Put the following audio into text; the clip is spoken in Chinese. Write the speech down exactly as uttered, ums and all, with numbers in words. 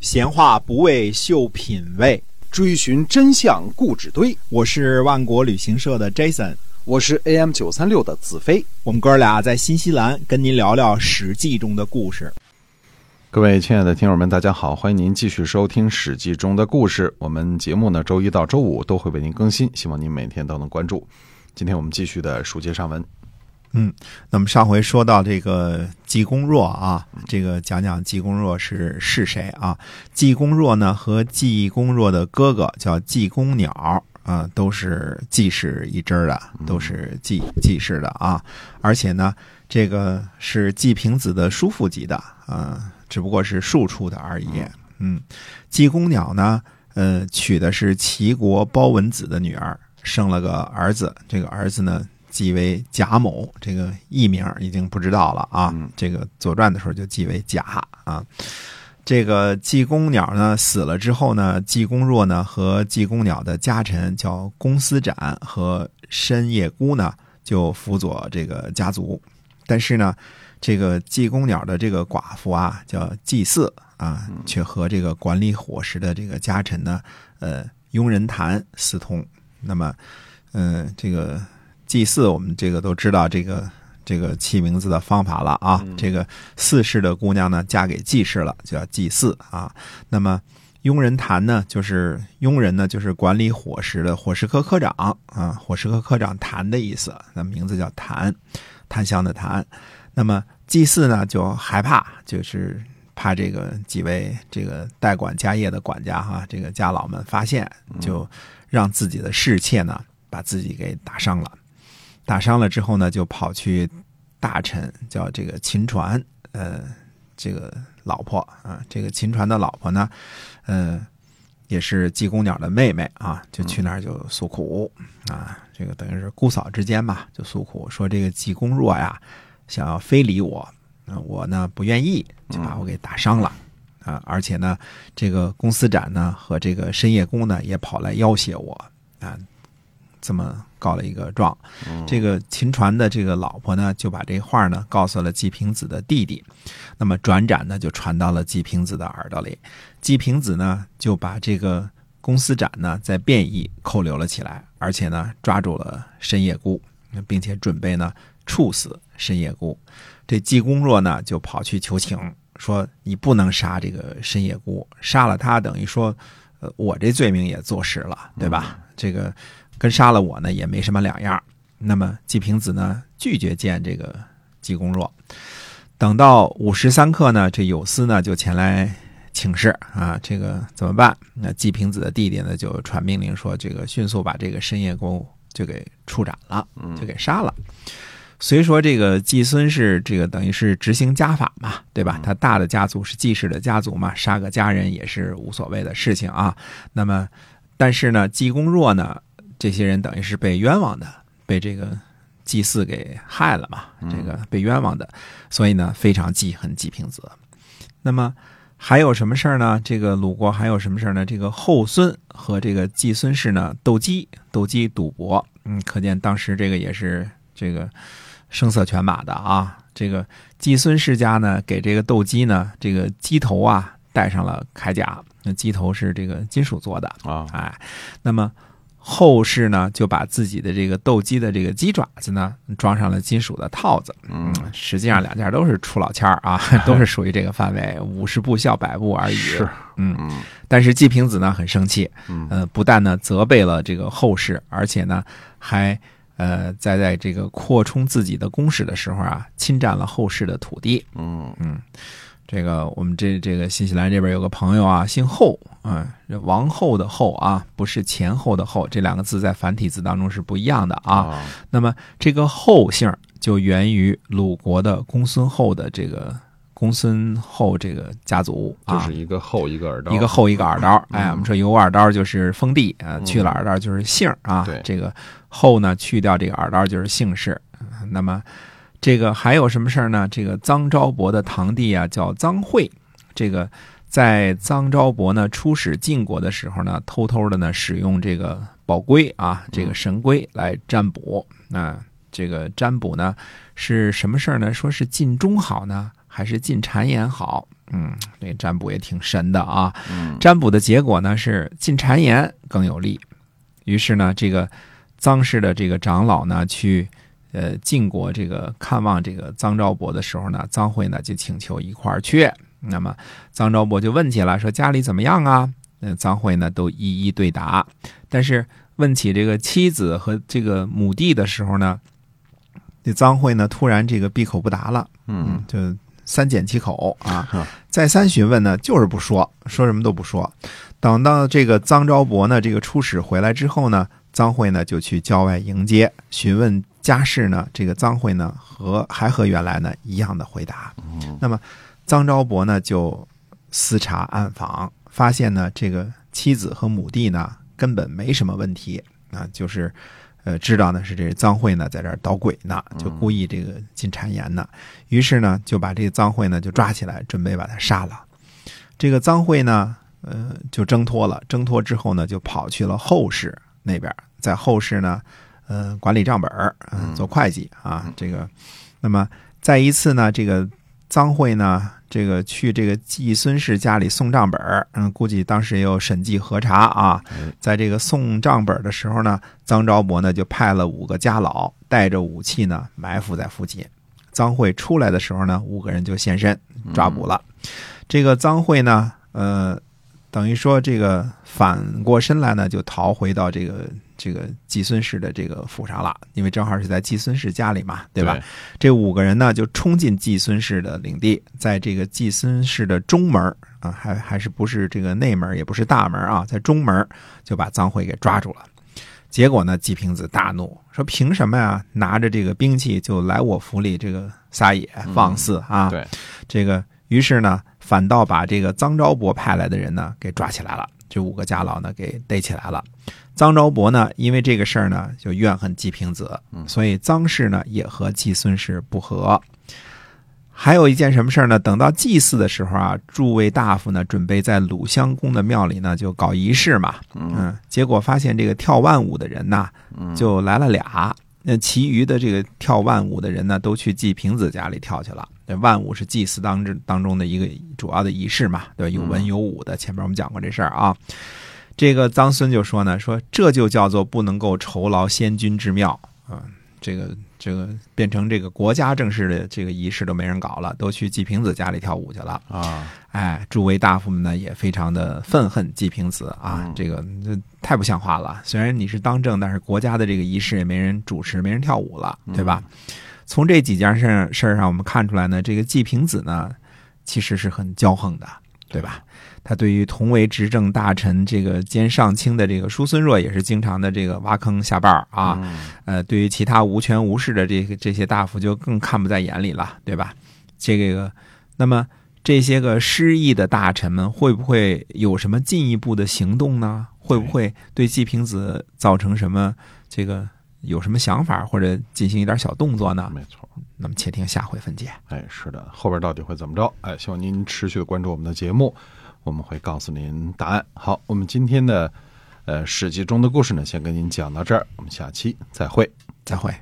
闲话不为秀品味，追寻真相固执堆。我是万国旅行社的 Jason， 我是 A M 九三六 的子飞。我们哥俩在新西兰跟您聊聊史记中的故事。各位亲爱的听友们，大家好，欢迎您继续收听史记中的故事。我们节目呢，周一到周五都会为您更新，希望您每天都能关注。今天我们继续的书接上文。嗯，那么上回说到这个季公若啊，这个讲讲季公若是是谁啊？季公若呢和季公若的哥哥叫季公鸟啊、呃，都是季氏一支的，都是季季氏的啊。而且呢，这个是季平子的叔父级的啊、呃，只不过是庶出的而已。嗯，季公鸟呢，呃，娶的是齐国包文子的女儿，生了个儿子，这个儿子呢。即为贾某，这个艺名已经不知道了啊。这个《左传》的时候就即为贾啊。这个季公鸟呢死了之后呢，季公若呢和季公鸟的家臣叫公司展和申夜姑呢就辅佐这个家族。但是呢，这个季公鸟的这个寡妇啊叫季嗣啊，却和这个管理伙食的这个家臣呢，呃，雍仁谈私通。那么，嗯、呃，这个。祭祀我们这个都知道这个这个起名字的方法了啊，这个四世的姑娘呢嫁给季氏了，就叫祭祀啊。那么雍人坛呢就是雍人呢就是管理伙食的伙食科科长啊，伙食科科长坛的意思，那名字叫坛，檀香的坛。那么祭祀呢就害怕，就是怕这个几位这个代管家业的管家哈、啊，这个家老们发现，就让自己的侍妾呢把自己给打伤了。打伤了之后呢，就跑去大臣叫这个秦传，呃，这个老婆啊，这个秦传的老婆呢，呃，也是季公鸟的妹妹啊，就去那儿就诉苦啊，这个等于是姑嫂之间嘛，就诉苦说这个季公若呀，想要非礼我，我呢不愿意，就把我给打伤了啊，而且呢，这个公司展呢和这个申夜姑呢也跑来要挟我啊。这么告了一个状，这个秦传的这个老婆呢，就把这话呢告诉了季平子的弟弟，那么转展呢就传到了季平子的耳朵里，季平子呢就把这个公司展呢在便宜扣留了起来，而且呢抓住了申夜姑，并且准备呢处死申夜姑。这季公若呢就跑去求情，说你不能杀这个申夜姑，杀了他等于说，呃，我这罪名也坐实了，对吧？这个。跟杀了我呢也没什么两样。那么季平子呢拒绝见这个季公若。等到午时三刻呢，这有司呢就前来请示啊，这个怎么办？那季平子的弟弟呢就传命令说，这个迅速把这个申夜姑就给处斩了，就给杀了。虽说这个季孙是这个等于是执行家法嘛，对吧？他大的家族是季氏的家族嘛，杀个家人也是无所谓的事情啊。那么但是呢，季公若呢。这些人等于是被冤枉的，被这个祭祀给害了嘛，这个被冤枉的，所以呢非常记恨季平子。那么还有什么事儿呢？这个鲁国还有什么事儿呢？这个后孙和这个季孙氏呢斗鸡，斗鸡赌博，嗯，可见当时这个也是这个声色犬马的啊。这个季孙世家呢给这个斗鸡呢这个鸡头啊戴上了铠甲，那鸡头是这个金属做的啊，哎，那么。后世呢，就把自己的这个斗鸡的这个鸡爪子呢，装上了金属的套子。嗯，实际上两件都是出老千儿啊，都是属于这个范围，五十步笑百步而已。是，嗯。但是季平子呢很生气，呃，不但呢责备了这个后世，而且呢还呃在在这个扩充自己的宫室的时候啊，侵占了后世的土地。嗯嗯。这个我们这这个新西兰这边有个朋友啊，姓后啊、嗯，王后的后啊，不是前后的后，这两个字在繁体字当中是不一样的啊。哦、那么这个后姓就源于鲁国的公孙后的这个公孙后这个家族啊，就是一个后一个耳刀，一个后一个耳刀。嗯、哎，我们说有耳刀就是封地啊，去了耳刀就是姓啊。嗯、这个后呢去掉这个耳刀就是姓氏。那么。这个还有什么事儿呢？这个臧昭伯的堂弟啊，叫臧惠。这个在臧昭伯呢出使晋国的时候呢，偷偷的呢使用这个宝龟啊，这个神龟来占卜。那、呃、这个占卜呢是什么事儿呢？说是晋中好呢，还是进谗言好。嗯，这占卜也挺神的啊。嗯、占卜的结果呢是进谗言更有利。于是呢，这个臧氏的这个长老呢去呃晋国这个看望这个臧昭伯的时候呢，臧惠呢就请求一块儿去。那么臧昭伯就问起来说家里怎么样啊？那臧惠呢都一一对答。但是问起这个妻子和这个母弟的时候呢，这臧惠呢突然这个闭口不答了。嗯，就三缄其口啊。再三询问呢就是不说，说什么都不说。等到这个臧昭伯呢这个出使回来之后呢，臧惠呢就去郊外迎接，询问家事呢，这个臧惠呢和还和原来呢一样的回答。那么臧昭伯呢就私查暗访，发现呢这个妻子和母弟呢根本没什么问题啊，就是呃知道呢是这臧惠呢在这儿捣鬼呢，就故意这个进谗言呢，于是呢就把这臧惠呢就抓起来，准备把他杀了。这个臧惠呢呃就挣脱了，挣脱之后呢就跑去了后室那边，在后室呢呃管理账本、呃、做会计啊。这个那么再一次呢，这个臧惠呢这个去这个季孙氏家里送账本，嗯，估计当时也有审计核查啊。在这个送账本的时候呢，臧昭伯呢就派了五个家老带着武器呢埋伏在附近。臧惠出来的时候呢，五个人就现身抓捕了。嗯、这个臧惠呢，呃，等于说这个反过身来呢，就逃回到这个这个季孙氏的这个府上了，因为正好是在季孙氏家里嘛，对吧？对，这五个人呢就冲进季孙氏的领地，在这个季孙氏的中门啊，还还是不是这个内门，也不是大门啊，在中门就把臧惠给抓住了。结果呢，季平子大怒，说凭什么呀？拿着这个兵器就来我府里这个撒野放肆啊！嗯、对，这个于是呢，反倒把这个臧昭伯派来的人呢给抓起来了，这五个家老呢给逮起来了。臧昭伯呢，因为这个事儿呢，就怨恨季平子，所以臧氏呢也和季孙氏不和。还有一件什么事儿呢？等到祭祀的时候啊，诸位大夫呢准备在鲁襄公的庙里呢就搞仪式嘛，嗯，结果发现这个跳万舞的人呢就来了俩，那其余的这个跳万舞的人呢都去季平子家里跳去了。这万舞是祭祀当之当中的一个主要的仪式嘛，对吧？有文有武的，前面我们讲过这事儿啊。这个臧孙就说呢，说这就叫做不能够酬劳先君之妙啊、嗯！这个这个变成这个国家正式的这个仪式都没人搞了，都去季平子家里跳舞去了啊！哎，诸位大夫们呢也非常的愤恨季平子啊，嗯、这个这太不像话了。虽然你是当政，但是国家的这个仪式也没人主持，没人跳舞了，对吧？嗯、从这几件事事上，我们看出来呢，这个季平子呢其实是很骄横的，对吧？他对于同为执政大臣这个兼上卿的这个叔孙弱也是经常的这个挖坑下绊啊，呃，对于其他无权无势的这个这些大夫就更看不在眼里了，对吧？这个，那么这些个失意的大臣们会不会有什么进一步的行动呢？会不会对季平子造成什么这个有什么想法或者进行一点小动作呢？没错。那么且听下回分解。哎，是的，后边到底会怎么着？哎，希望您持续的关注我们的节目。我们会告诉您答案。好，我们今天的呃史记中的故事呢，先跟您讲到这儿，我们下期再会，再会。